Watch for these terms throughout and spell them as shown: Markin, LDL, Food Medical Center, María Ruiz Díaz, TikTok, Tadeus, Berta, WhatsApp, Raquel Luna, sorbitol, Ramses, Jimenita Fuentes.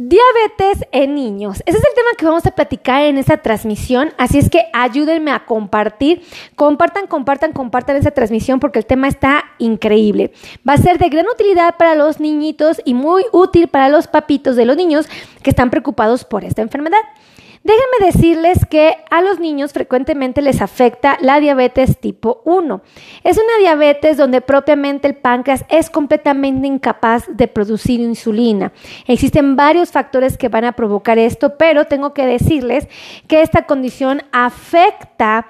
Diabetes en niños. Ese es el tema que vamos a platicar en esta transmisión, así es que ayúdenme a compartir. Compartan esta transmisión porque el tema está increíble. Va a ser de gran utilidad para los niñitos y muy útil para los papitos de los niños que están preocupados por esta enfermedad. Déjenme decirles que a los niños frecuentemente les afecta la diabetes tipo 1. Es una diabetes donde propiamente el páncreas es completamente incapaz de producir insulina. Existen varios factores que van a provocar esto, pero tengo que decirles que esta condición afecta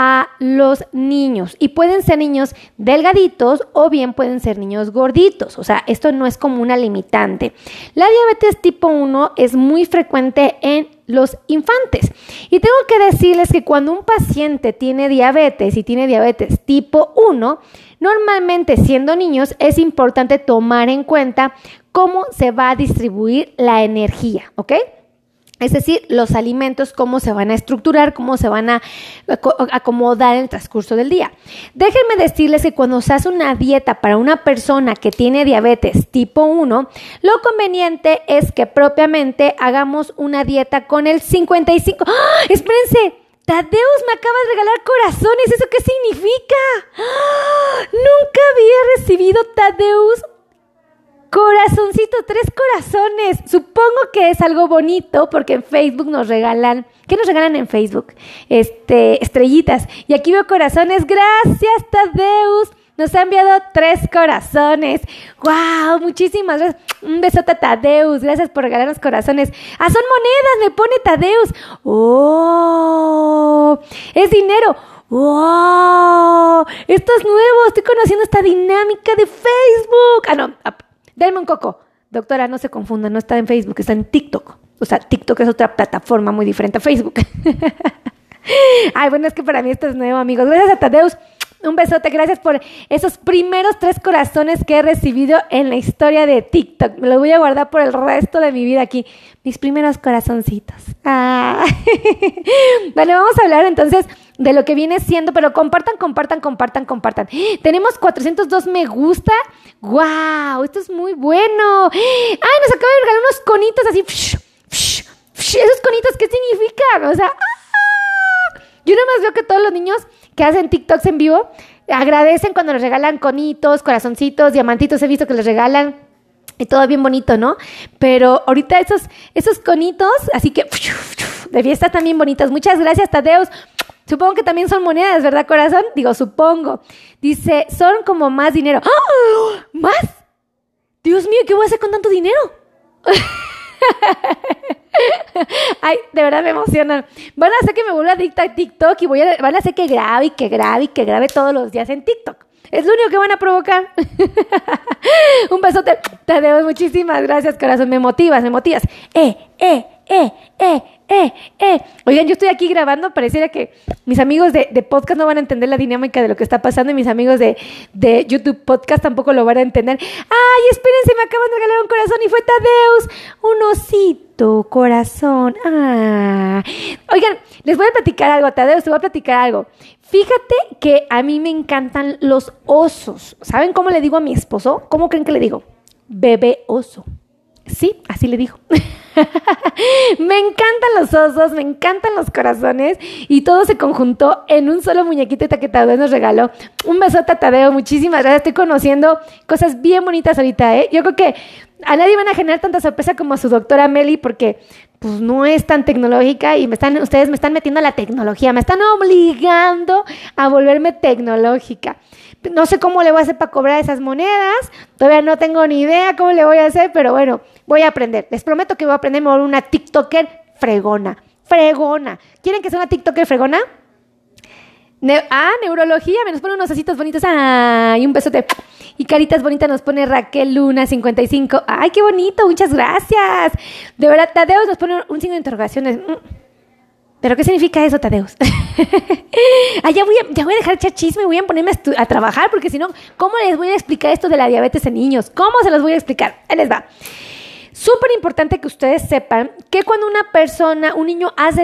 a los niños y pueden ser niños delgaditos o bien pueden ser niños gorditos, o sea, esto no es como una limitante. La diabetes tipo 1 es muy frecuente en los infantes y tengo que decirles que cuando un paciente tiene diabetes y tiene diabetes tipo 1, normalmente siendo niños es importante tomar en cuenta cómo se va a distribuir la energía, ¿ok? Es decir, los alimentos, cómo se van a estructurar, cómo se van a acomodar en el transcurso del día. Déjenme decirles que cuando se hace una dieta para una persona que tiene diabetes tipo 1, lo conveniente es que propiamente hagamos una dieta con el 55. ¡Oh! ¡Espérense! Tadeus me acaba de regalar corazones. ¿Eso qué significa? ¡Oh! Nunca había recibido, Tadeus, corazoncito, 3 corazones. Supongo que es algo bonito porque en Facebook nos regalan. ¿Qué nos regalan en Facebook? Estrellitas. Y aquí veo corazones. Gracias, Tadeus. Nos ha enviado 3 corazones. ¡Wow! Muchísimas gracias. Un besote a Tadeus. Gracias por regalarnos corazones. ¡Ah, son monedas! Me pone Tadeus. ¡Oh! Es dinero. ¡Wow! Esto es nuevo. Estoy conociendo esta dinámica de Facebook. Ah, no. Denme un coco. Doctora, no se confundan, no está en Facebook, está en TikTok. O sea, TikTok es otra plataforma muy diferente a Facebook. Ay, bueno, es que para mí esto es nuevo, amigos. Gracias a Tadeus. Un besote. Gracias por esos primeros 3 corazones que he recibido en la historia de TikTok. Me los voy a guardar por el resto de mi vida aquí. Mis primeros corazoncitos. Ah. Vale, vamos a hablar entonces de lo que viene siendo, pero compartan. Tenemos 402 me gusta. ¡Wow! Esto es muy bueno. ¡Ay! Nos acaba de regalar unos conitos así. ¿Esos conitos qué significan? O sea, ¡ah! Yo nada más veo que todos los niños que hacen TikToks en vivo agradecen cuando les regalan conitos, corazoncitos, diamantitos. He visto que les regalan y todo bien bonito, ¿no? Pero ahorita esos conitos, así que de fiesta también bonitas. Muchas gracias, Tadeus. Supongo que también son monedas, ¿verdad, corazón? Digo, supongo. Dice, son como más dinero. ¡Oh! ¿Más? Dios mío, ¿qué voy a hacer con tanto dinero? Ay, de verdad me emocionan. Van a hacer que me vuelva adicta a TikTok y van a hacer que grabe y que grabe y que grabe todos los días en TikTok. Es lo único que van a provocar. Un besote. Tadeus, muchísimas gracias, corazón. Me motivas. Oigan, yo estoy aquí grabando, pareciera que mis amigos de podcast no van a entender la dinámica de lo que está pasando y mis amigos de YouTube Podcast tampoco lo van a entender. ¡Ay, espérense! Me acaban de regalar un corazón y fue Tadeus. Un osito, corazón. Ah. Oigan, les voy a platicar algo, Tadeus, te voy a platicar algo. Fíjate que a mí me encantan los osos. ¿Saben cómo le digo a mi esposo? ¿Cómo creen que le digo? Bebé oso. Sí, así le dijo. Me encantan los osos, me encantan los corazones y todo se conjuntó en un solo muñequito que Tadeus nos regaló. Un besote a Tadeus, muchísimas gracias. Estoy conociendo cosas bien bonitas ahorita, ¿eh? Yo creo que a nadie van a generar tanta sorpresa como a su doctora Meli porque pues no es tan tecnológica y ustedes me están metiendo a la tecnología, me están obligando a volverme tecnológica. No sé cómo le voy a hacer para cobrar esas monedas, todavía no tengo ni idea cómo le voy a hacer, pero bueno, voy a aprender. Les prometo que voy a aprender, me voy a volver una TikToker fregona. ¿Quieren que sea una TikToker fregona? Neurología, me nos pone unos ositos bonitos. ¡Ay! Un besote. Y caritas bonitas nos pone Raquel Luna 55. ¡Ay, qué bonito! Muchas gracias. De verdad, Tadeus nos pone un signo de interrogaciones. ¿Pero qué significa eso, Tadeus? Ya voy a dejar echar chisme y voy a ponerme a trabajar porque si no, ¿cómo les voy a explicar esto de la diabetes en niños? ¿Cómo se los voy a explicar? Ahí les va. Súper importante que ustedes sepan que cuando una persona, un niño hace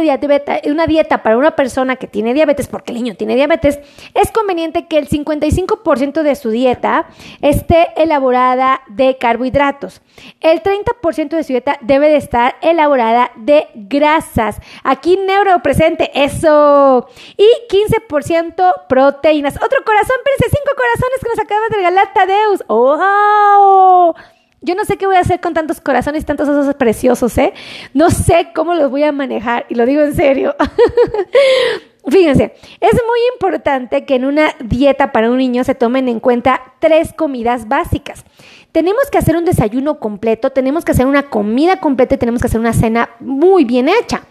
una dieta para una persona que tiene diabetes, porque el niño tiene diabetes, es conveniente que el 55% de su dieta esté elaborada de carbohidratos. El 30% de su dieta debe de estar elaborada de grasas. Aquí neuropresente, eso. Y 15% proteínas. Otro corazón, pero 5 corazones que nos acabas de regalar, Tadeus. ¡Oh! Yo no sé qué voy a hacer con tantos corazones y tantos osos preciosos, ¿eh? No sé cómo los voy a manejar, y lo digo en serio. Fíjense, es muy importante que en una dieta para un niño se tomen en cuenta 3 comidas básicas. Tenemos que hacer un desayuno completo, tenemos que hacer una comida completa y tenemos que hacer una cena muy bien hecha.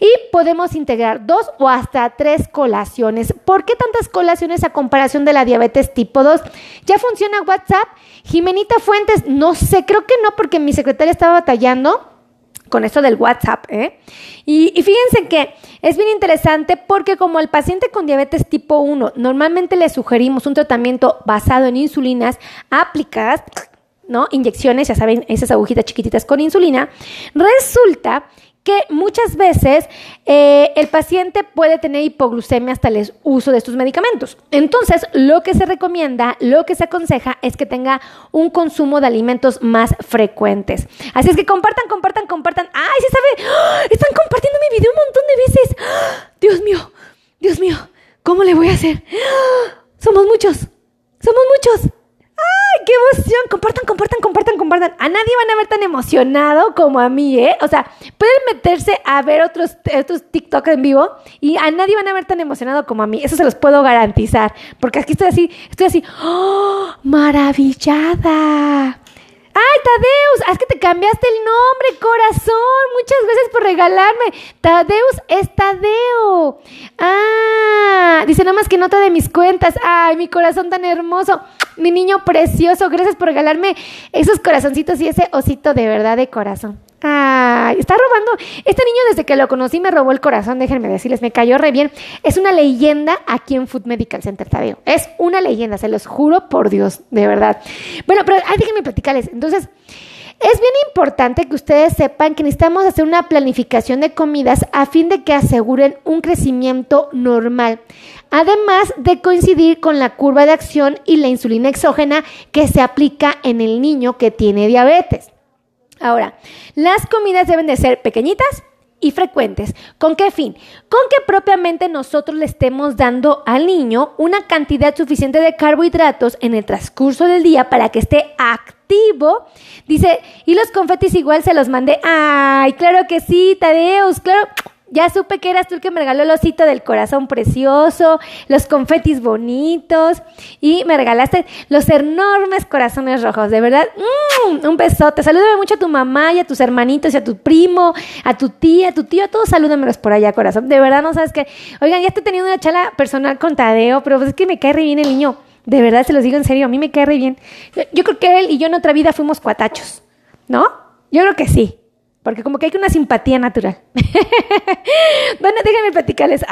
Y podemos integrar 2 o hasta 3 colaciones. ¿Por qué tantas colaciones a comparación de la diabetes tipo 2? ¿Ya funciona WhatsApp? Jimenita Fuentes, no sé, creo que no, porque mi secretaria estaba batallando con esto del WhatsApp, ¿eh? Y fíjense que es bien interesante porque como al paciente con diabetes tipo 1 normalmente le sugerimos un tratamiento basado en insulinas aplicadas, ¿no? Inyecciones, ya saben, esas agujitas chiquititas con insulina. Resulta que muchas veces el paciente puede tener hipoglucemia hasta el uso de estos medicamentos. Entonces, lo que se recomienda, lo que se aconseja es que tenga un consumo de alimentos más frecuentes. Así es que compartan. ¡Ay, sí sabe! ¡Oh! Están compartiendo mi video un montón de veces. ¡Oh! Dios mío, ¿cómo le voy a hacer? ¡Oh! Somos muchos. ¡Ay, qué emoción! Compartan. A nadie van a ver tan emocionado como a mí, ¿eh? O sea, pueden meterse a ver otros TikTok en vivo y a nadie van a ver tan emocionado como a mí. Eso se los puedo garantizar. Porque aquí estoy así. ¡Oh, maravillada! ¡Ay, Tadeus! Es que te cambiaste el nombre, corazón. Muchas gracias por regalarme. Tadeus es Tadeo. Ah, dice, nada más que nota de mis cuentas. Ay, mi corazón tan hermoso. Mi niño precioso. Gracias por regalarme esos corazoncitos y ese osito de verdad de corazón. Ay, está robando. Este niño desde que lo conocí me robó el corazón, déjenme decirles, me cayó re bien. Es una leyenda aquí en Food Medical Center, Tadeo. Es una leyenda, se los juro por Dios, de verdad. Bueno, pero déjenme platicarles. Entonces, es bien importante que ustedes sepan que necesitamos hacer una planificación de comidas a fin de que aseguren un crecimiento normal. Además de coincidir con la curva de acción y la insulina exógena que se aplica en el niño que tiene diabetes. Ahora, las comidas deben de ser pequeñitas y frecuentes. ¿Con qué fin? Con que propiamente nosotros le estemos dando al niño una cantidad suficiente de carbohidratos en el transcurso del día para que esté activo. Dice, y los confetis igual se los mandé. ¡Ay, claro que sí, Tadeus! Claro, ya supe que eras tú el que me regaló el osito del corazón precioso, los confetis bonitos y me regalaste los enormes corazones rojos, de verdad. Un besote, salúdame mucho a tu mamá y a tus hermanitos y a tu primo, a tu tía, a todos salúdamelos por allá, corazón. De verdad, no sabes qué. Oigan, ya estoy teniendo una charla personal con Tadeo, pero pues es que me cae re bien el niño. De verdad, se los digo en serio, a mí me cae re bien. Yo creo que él y yo en otra vida fuimos cuatachos, ¿no? Yo creo que sí. Porque como que hay una simpatía natural. Bueno, déjenme platicarles.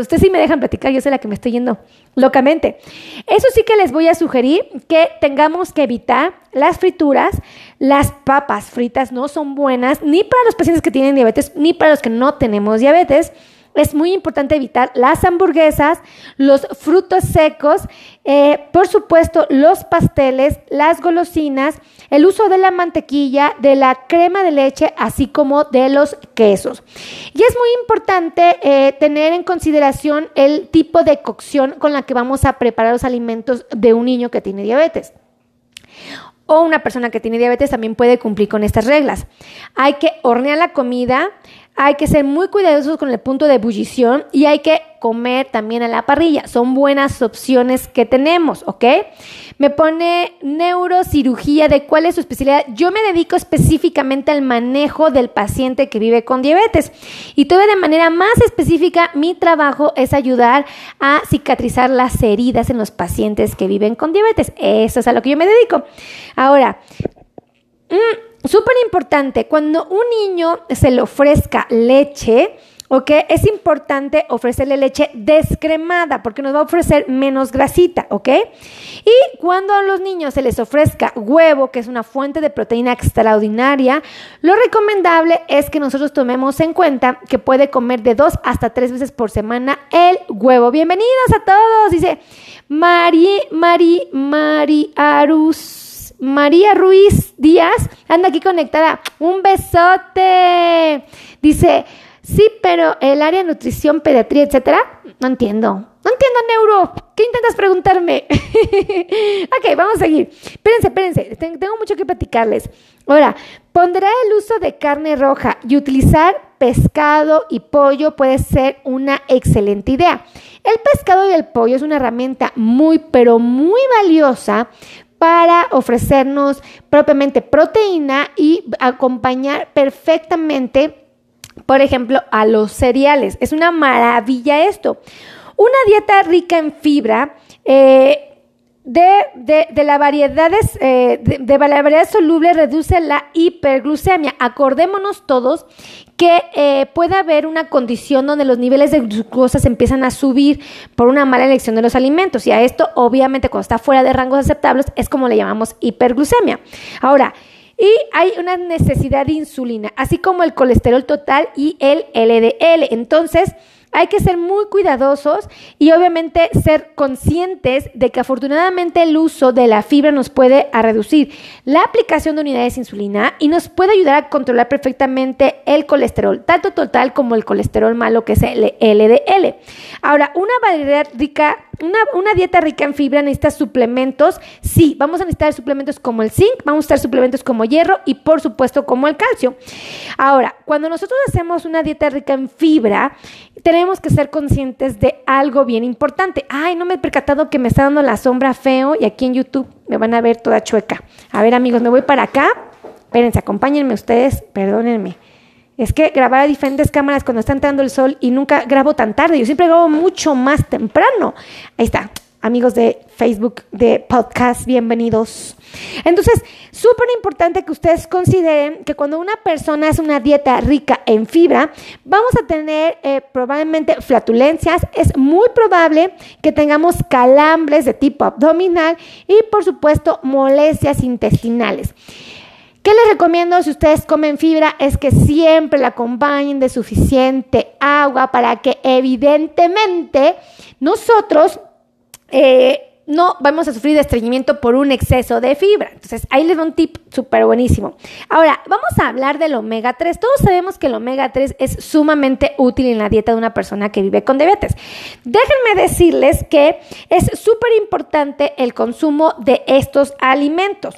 Ustedes sí me dejan platicar, yo soy la que me estoy yendo locamente. Eso sí que les voy a sugerir que tengamos que evitar las frituras. Las papas fritas no son buenas ni para los pacientes que tienen diabetes ni para los que no tenemos diabetes. Es muy importante evitar las hamburguesas, los frutos secos, por supuesto los pasteles, las golosinas, el uso de la mantequilla, de la crema de leche, así como de los quesos. Y es muy importante tener en consideración el tipo de cocción con la que vamos a preparar los alimentos de un niño que tiene diabetes. O una persona que tiene diabetes también puede cumplir con estas reglas. Hay que hornear la comida, hay que ser muy cuidadosos con el punto de ebullición y hay que comer también a la parrilla. Son buenas opciones que tenemos, ¿ok? Me pone neurocirugía, ¿de cuál es su especialidad? Yo me dedico específicamente al manejo del paciente que vive con diabetes y todavía de manera más específica mi trabajo es ayudar a cicatrizar las heridas en los pacientes que viven con diabetes. Eso es a lo que yo me dedico. Ahora, súper importante, cuando un niño se le ofrezca leche, ¿ok? Es importante ofrecerle leche descremada porque nos va a ofrecer menos grasita, ¿ok? Y cuando a los niños se les ofrezca huevo, que es una fuente de proteína extraordinaria, lo recomendable es que nosotros tomemos en cuenta que puede comer de 2 hasta 3 veces por semana el huevo. ¡Bienvenidos a todos! Dice María Ruiz Díaz, anda aquí conectada. ¡Un besote! Dice... Sí, pero el área de nutrición, pediatría, etcétera, no entiendo, Neuro, ¿qué intentas preguntarme? Ok, vamos a seguir, espérense, tengo mucho que platicarles. Ahora, ponderar el uso de carne roja y utilizar pescado y pollo puede ser una excelente idea. El pescado y el pollo es una herramienta muy, pero muy valiosa para ofrecernos propiamente proteína y acompañar perfectamente, por ejemplo, a los cereales. Es una maravilla esto. Una dieta rica en fibra, de la variedad soluble reduce la hiperglucemia. Acordémonos todos que puede haber una condición donde los niveles de glucosa se empiezan a subir por una mala elección de los alimentos, y a esto obviamente cuando está fuera de rangos aceptables es como le llamamos hiperglucemia. Ahora, y hay una necesidad de insulina, así como el colesterol total y el LDL. Entonces, hay que ser muy cuidadosos y obviamente ser conscientes de que afortunadamente el uso de la fibra nos puede reducir la aplicación de unidades de insulina y nos puede ayudar a controlar perfectamente el colesterol, tanto total como el colesterol malo, que es el LDL. Ahora, una dieta rica en fibra necesita suplementos. Sí, vamos a necesitar suplementos como el zinc, vamos a necesitar suplementos como hierro y por supuesto como el calcio. Ahora, cuando nosotros hacemos una dieta rica en fibra, tenemos que ser conscientes de algo bien importante. Ay, no me he percatado que me está dando la sombra feo y aquí en YouTube me van a ver toda chueca. A ver, amigos, me voy para acá. Espérense, acompáñenme ustedes, perdónenme. Es que grabar a diferentes cámaras cuando está entrando el sol y nunca grabo tan tarde. Yo siempre grabo mucho más temprano. Ahí está. Amigos de Facebook, de podcast, bienvenidos. Entonces, súper importante que ustedes consideren que cuando una persona hace una dieta rica en fibra, vamos a tener probablemente flatulencias. Es muy probable que tengamos calambres de tipo abdominal y, por supuesto, molestias intestinales. ¿Qué les recomiendo si ustedes comen fibra? Es que siempre la acompañen de suficiente agua para que evidentemente nosotros no vamos a sufrir de estreñimiento por un exceso de fibra. Entonces, ahí les doy un tip súper buenísimo. Ahora, vamos a hablar del omega 3. Todos sabemos que el omega 3 es sumamente útil en la dieta de una persona que vive con diabetes. Déjenme decirles que es súper importante el consumo de estos alimentos.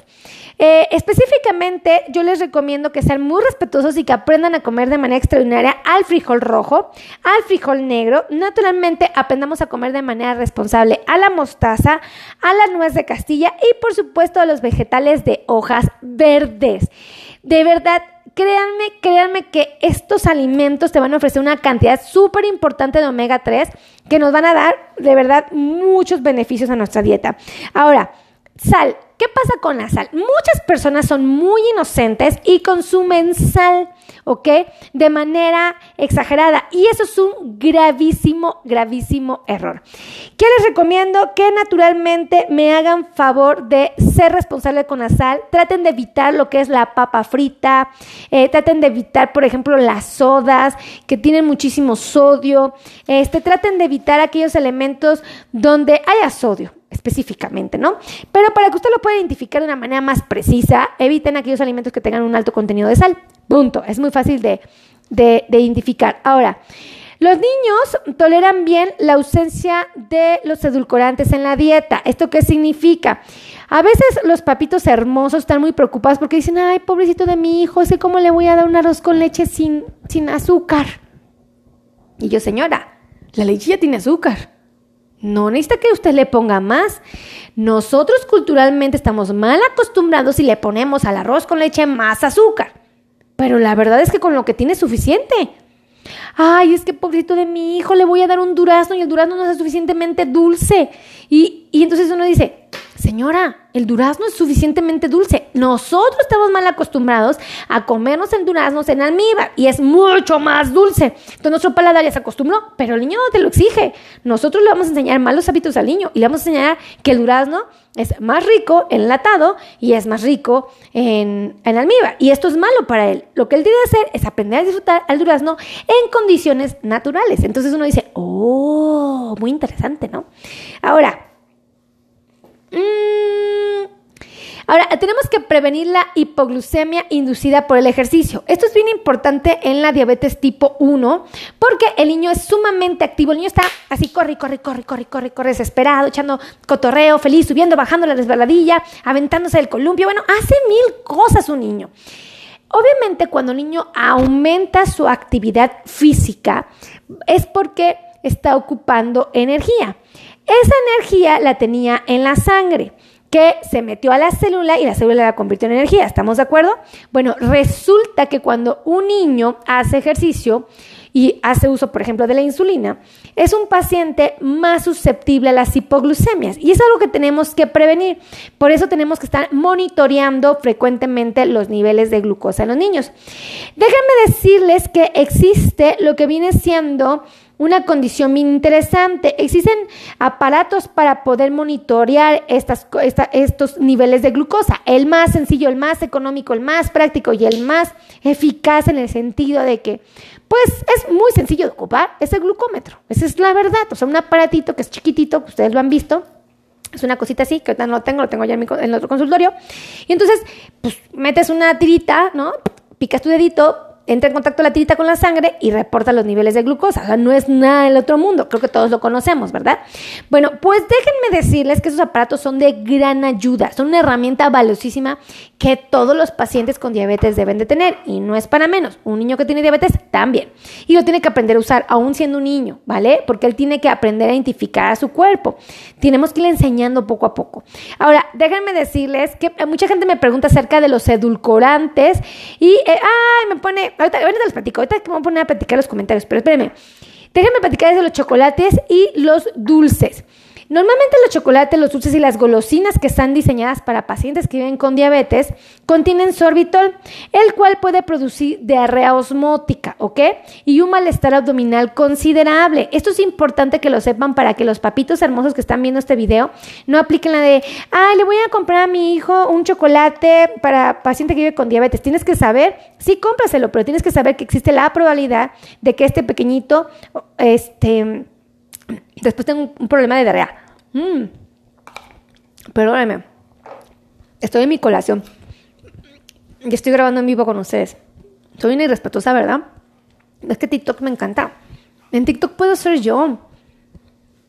Específicamente, yo les recomiendo que sean muy respetuosos y que aprendan a comer de manera extraordinaria al frijol rojo, al frijol negro. Naturalmente, aprendamos a comer de manera responsable a la mostaza, a la nuez de Castilla y, por supuesto, a los vegetales de hojas verdes. De verdad, créanme que estos alimentos te van a ofrecer una cantidad súper importante de omega 3 que nos van a dar, de verdad, muchos beneficios a nuestra dieta. Ahora, sal. ¿Qué pasa con la sal? Muchas personas son muy inocentes y consumen sal, ¿ok? De manera exagerada. Y eso es un gravísimo, gravísimo error. ¿Qué les recomiendo? Que naturalmente me hagan favor de ser responsable con la sal. Traten de evitar lo que es la papa frita. Traten de evitar, por ejemplo, las sodas que tienen muchísimo sodio. Traten de evitar aquellos elementos donde haya sodio, específicamente, ¿no? Pero para que usted lo pueda identificar de una manera más precisa, eviten aquellos alimentos que tengan un alto contenido de sal. Punto. Es muy fácil de identificar. Ahora, los niños toleran bien la ausencia de los edulcorantes en la dieta. ¿Esto qué significa? A veces los papitos hermosos están muy preocupados porque dicen, ay, pobrecito de mi hijo, sé cómo le voy a dar un arroz con leche sin azúcar. Y yo, señora, la leche ya tiene azúcar. No necesita que usted le ponga más. Nosotros culturalmente estamos mal acostumbrados y le ponemos al arroz con leche más azúcar. Pero la verdad es que con lo que tiene es suficiente. Ay, es que pobrecito de mi hijo, le voy a dar un durazno y el durazno no es suficientemente dulce. Y Y entonces uno dice, señora, el durazno es suficientemente dulce. Nosotros estamos mal acostumbrados a comernos el durazno en almíbar y es mucho más dulce. Entonces nuestro paladar ya se acostumbró, pero el niño no te lo exige. Nosotros le vamos a enseñar malos hábitos al niño y le vamos a enseñar que el durazno es más rico enlatado y es más rico en almíbar. Y esto es malo para él. Lo que él tiene que hacer es aprender a disfrutar al durazno en condiciones naturales. Entonces uno dice, oh, muy interesante, ¿no? Ahora, tenemos que prevenir la hipoglucemia inducida por el ejercicio. Esto es bien importante en la diabetes tipo 1 porque el niño es sumamente activo. El niño está así, corre, desesperado, echando cotorreo, feliz, subiendo, bajando la resbaladilla, aventándose del columpio. Bueno, hace mil cosas un niño. Obviamente, cuando el niño aumenta su actividad física es porque está ocupando energía. Esa energía la tenía en la sangre, que se metió a la célula y la célula la convirtió en energía. ¿Estamos de acuerdo? Bueno, resulta que cuando un niño hace ejercicio y hace uso, por ejemplo, de la insulina, es un paciente más susceptible a las hipoglucemias. Y es algo que tenemos que prevenir. Por eso tenemos que estar monitoreando frecuentemente los niveles de glucosa en los niños. Déjenme decirles que existe lo que viene siendo una condición bien interesante. Existen aparatos para poder monitorear estos niveles de glucosa. El más sencillo, el más económico, el más práctico y el más eficaz en el sentido de que, pues, es muy sencillo de ocupar. Es el glucómetro. Esa es la verdad. O sea, un aparatito que es chiquitito, que ustedes lo han visto. Es una cosita así, que ahorita no lo tengo ya en el otro consultorio. Y entonces, pues, metes una tirita, ¿no? Picas tu dedito, entra en contacto la tirita con la sangre y reporta los niveles de glucosa. O sea, no es nada del otro mundo. Creo que todos lo conocemos, ¿verdad? Bueno, pues déjenme decirles que esos aparatos son de gran ayuda. Son una herramienta valiosísima que todos los pacientes con diabetes deben de tener. Y no es para menos. Un niño que tiene diabetes también. Y lo tiene que aprender a usar, aún siendo un niño, ¿vale? Porque él tiene que aprender a identificar a su cuerpo. Tenemos que irle enseñando poco a poco. Ahora, déjenme decirles que mucha gente me pregunta acerca de los edulcorantes. Y, me pone... Ahorita les platico, ahorita vamos a poner a platicar los comentarios, pero espérenme, déjenme platicar de los chocolates y los dulces. Normalmente los chocolates, los dulces y las golosinas que están diseñadas para pacientes que viven con diabetes contienen sorbitol, el cual puede producir diarrea osmótica, ¿ok? Y un malestar abdominal considerable. Esto es importante que lo sepan para que los papitos hermosos que están viendo este video no apliquen la de, le voy a comprar a mi hijo un chocolate para paciente que vive con diabetes. Tienes que saber, sí, cómpraselo, pero tienes que saber que existe la probabilidad de que este pequeñito, después tengo un problema de diarrea. Perdónenme. Estoy en mi colación. Y estoy grabando en vivo con ustedes. Soy una irrespetuosa, ¿verdad? Es que TikTok me encanta. En TikTok puedo ser yo.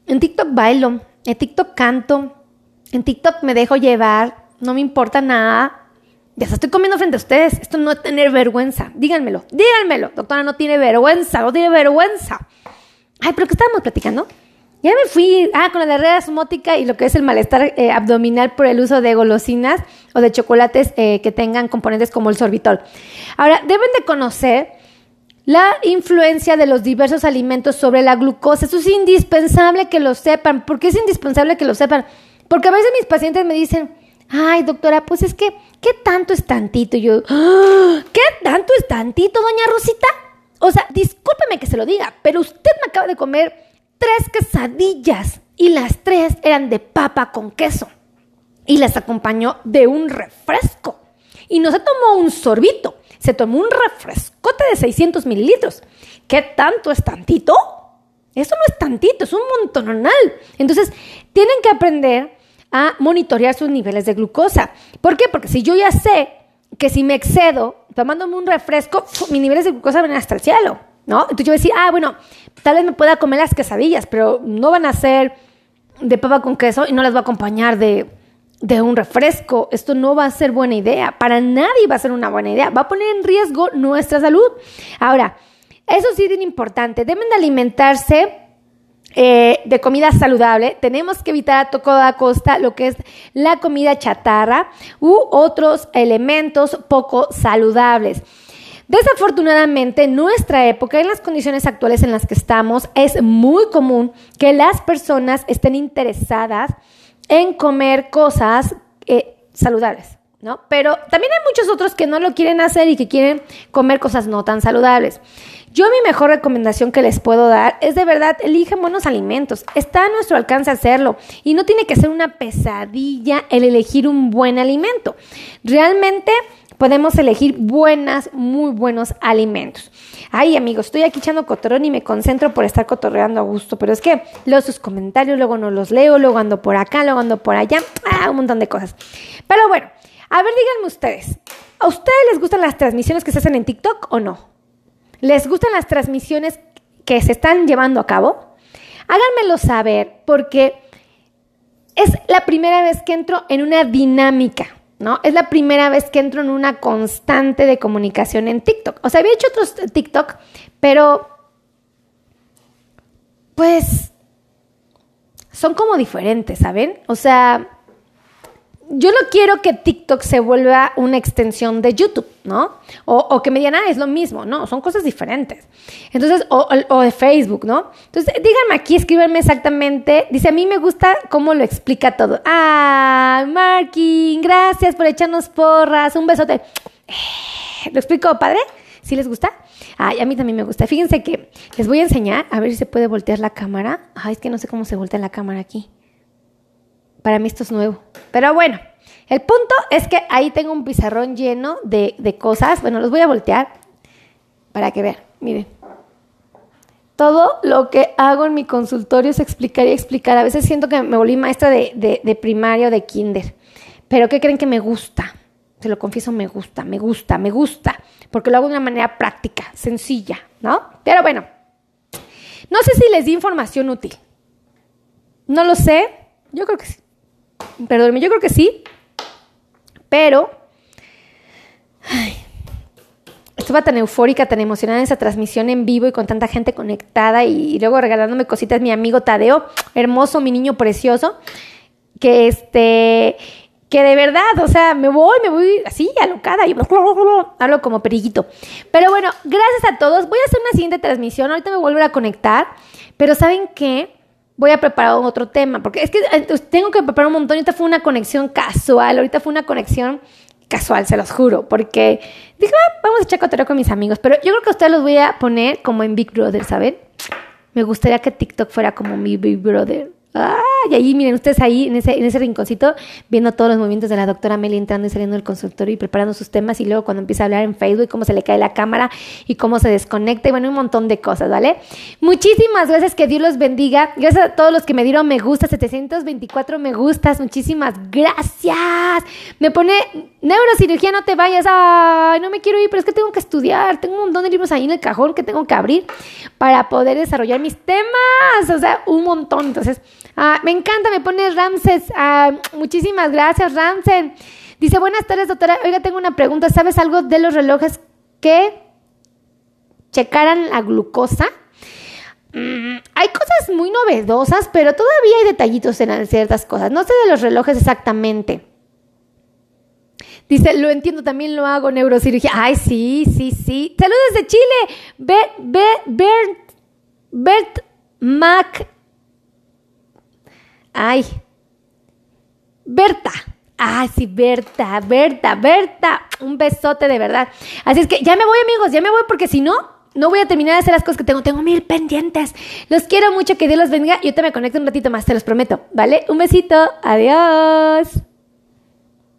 En TikTok bailo. En TikTok canto. En TikTok me dejo llevar. No me importa nada. Ya se estoy comiendo frente a ustedes. Esto no es tener vergüenza. Díganmelo. Doctora, no tiene vergüenza. Ay, ¿pero qué estábamos platicando? Ya me fui, con la diarrea osmótica y lo que es el malestar abdominal por el uso de golosinas o de chocolates que tengan componentes como el sorbitol. Ahora, deben de conocer la influencia de los diversos alimentos sobre la glucosa. Eso es indispensable que lo sepan. ¿Por qué es indispensable que lo sepan? Porque a veces mis pacientes me dicen, ay, doctora, pues es que, ¿qué tanto es tantito? Y yo, ¿qué tanto es tantito, doña Rosita? O sea, discúlpeme que se lo diga, pero usted me acaba de comer 3 quesadillas y las 3 eran de papa con queso y las acompañó de un refresco y no se tomó un sorbito, se tomó un refrescote de 600 mililitros. ¿Qué tanto es tantito? Eso no es tantito, es un montonal. Entonces, tienen que aprender a monitorear sus niveles de glucosa. ¿Por qué? Porque si yo ya sé que si me excedo tomándome un refresco, mis niveles de glucosa van hasta el cielo, ¿no? Entonces yo voy a decir, bueno, tal vez me pueda comer las quesadillas, pero no van a ser de papa con queso y no las voy a acompañar de un refresco. Esto no va a ser buena idea. Para nadie va a ser una buena idea. Va a poner en riesgo nuestra salud. Ahora, eso sí es bien importante. Deben de alimentarse de comida saludable. Tenemos que evitar a toda costa lo que es la comida chatarra u otros elementos poco saludables. Desafortunadamente, en nuestra época, en las condiciones actuales en las que estamos, es muy común que las personas estén interesadas en comer cosas saludables, ¿no? Pero también hay muchos otros que no lo quieren hacer y que quieren comer cosas no tan saludables. Yo mi mejor recomendación que les puedo dar es, de verdad, elijan buenos alimentos. Está a nuestro alcance hacerlo y no tiene que ser una pesadilla el elegir un buen alimento. Realmente podemos elegir muy buenos alimentos. Ay, amigos, estoy aquí echando cotorrón y me concentro por estar cotorreando a gusto, pero es que leo sus comentarios, luego no los leo, luego ando por acá, luego ando por allá, un montón de cosas. Pero bueno, a ver, díganme ustedes, ¿a ustedes les gustan las transmisiones que se hacen en TikTok o no? ¿Les gustan las transmisiones que se están llevando a cabo? Háganmelo saber, porque es la primera vez que entro en una dinámica, ¿no? Es la primera vez que entro en una constante de comunicación en TikTok. O sea, había hecho otros TikTok, pero pues son como diferentes, ¿saben? O sea, yo no quiero que TikTok se vuelva una extensión de YouTube, ¿no? O que me digan, es lo mismo. No, son cosas diferentes. Entonces, o de Facebook, ¿no? Entonces, díganme aquí, escríbanme exactamente. Dice, a mí me gusta cómo lo explica todo. ¡Ah, Markin! Gracias por echarnos porras. Un besote. ¿Lo explico, padre? ¿Sí les gusta? Ay, a mí también me gusta. Fíjense que les voy a enseñar. A ver si se puede voltear la cámara. Ay, es que no sé cómo se voltea la cámara aquí. Para mí esto es nuevo. Pero bueno, el punto es que ahí tengo un pizarrón lleno de cosas. Bueno, los voy a voltear para que vean. Miren. Todo lo que hago en mi consultorio es explicar y explicar. A veces siento que me volví maestra de primaria o de kinder. Pero ¿qué creen? Que me gusta. Se lo confieso, me gusta. Porque lo hago de una manera práctica, sencilla, ¿no? Pero bueno, no sé si les di información útil. No lo sé. Yo creo que sí. Perdónenme, yo creo que sí, pero estaba tan eufórica, tan emocionada en esa transmisión en vivo y con tanta gente conectada y luego regalándome cositas mi amigo Tadeo, hermoso, mi niño precioso, que de verdad, o sea, me voy así, alocada, y hablo como perillito. Pero bueno, gracias a todos. Voy a hacer una siguiente transmisión, ahorita me vuelvo a conectar, pero ¿saben qué? Voy a preparar otro tema, porque es que tengo que preparar un montón. Ahorita fue una conexión casual, se los juro, porque dije, vamos a echar cotorreo con mis amigos, pero yo creo que a ustedes los voy a poner como en Big Brother, ¿saben? Me gustaría que TikTok fuera como mi Big Brother. Ah, y ahí, miren, ustedes ahí, en ese rinconcito, viendo todos los movimientos de la doctora Meli entrando y saliendo del consultorio y preparando sus temas, y luego cuando empieza a hablar en Facebook, cómo se le cae la cámara y cómo se desconecta, y bueno, un montón de cosas, ¿vale? Muchísimas gracias, que Dios los bendiga. Gracias a todos los que me dieron me gusta, 724 me gustas, muchísimas gracias. Me pone, neurocirugía, no te vayas. Ay, no me quiero ir, pero es que tengo que estudiar, tengo un montón de libros ahí en el cajón que tengo que abrir para poder desarrollar mis temas, o sea, un montón. Entonces, me encanta, me pone Ramses. Muchísimas gracias, Ramses. Dice, buenas tardes, doctora. Oiga, tengo una pregunta. ¿Sabes algo de los relojes que checaran la glucosa? Hay cosas muy novedosas, pero todavía hay detallitos en ciertas cosas. No sé de los relojes exactamente. Dice, lo entiendo, también lo hago, neurocirugía. Ay, sí. Saludos desde Chile. Bert Mac. Ay, Berta. Ay, sí, Berta. Un besote, de verdad. Así es que ya me voy, amigos, porque si no, no voy a terminar de hacer las cosas que tengo. Tengo 1000 pendientes. Los quiero mucho, que Dios los bendiga. Yo te me conecto un ratito más, te los prometo, ¿vale? Un besito. Adiós.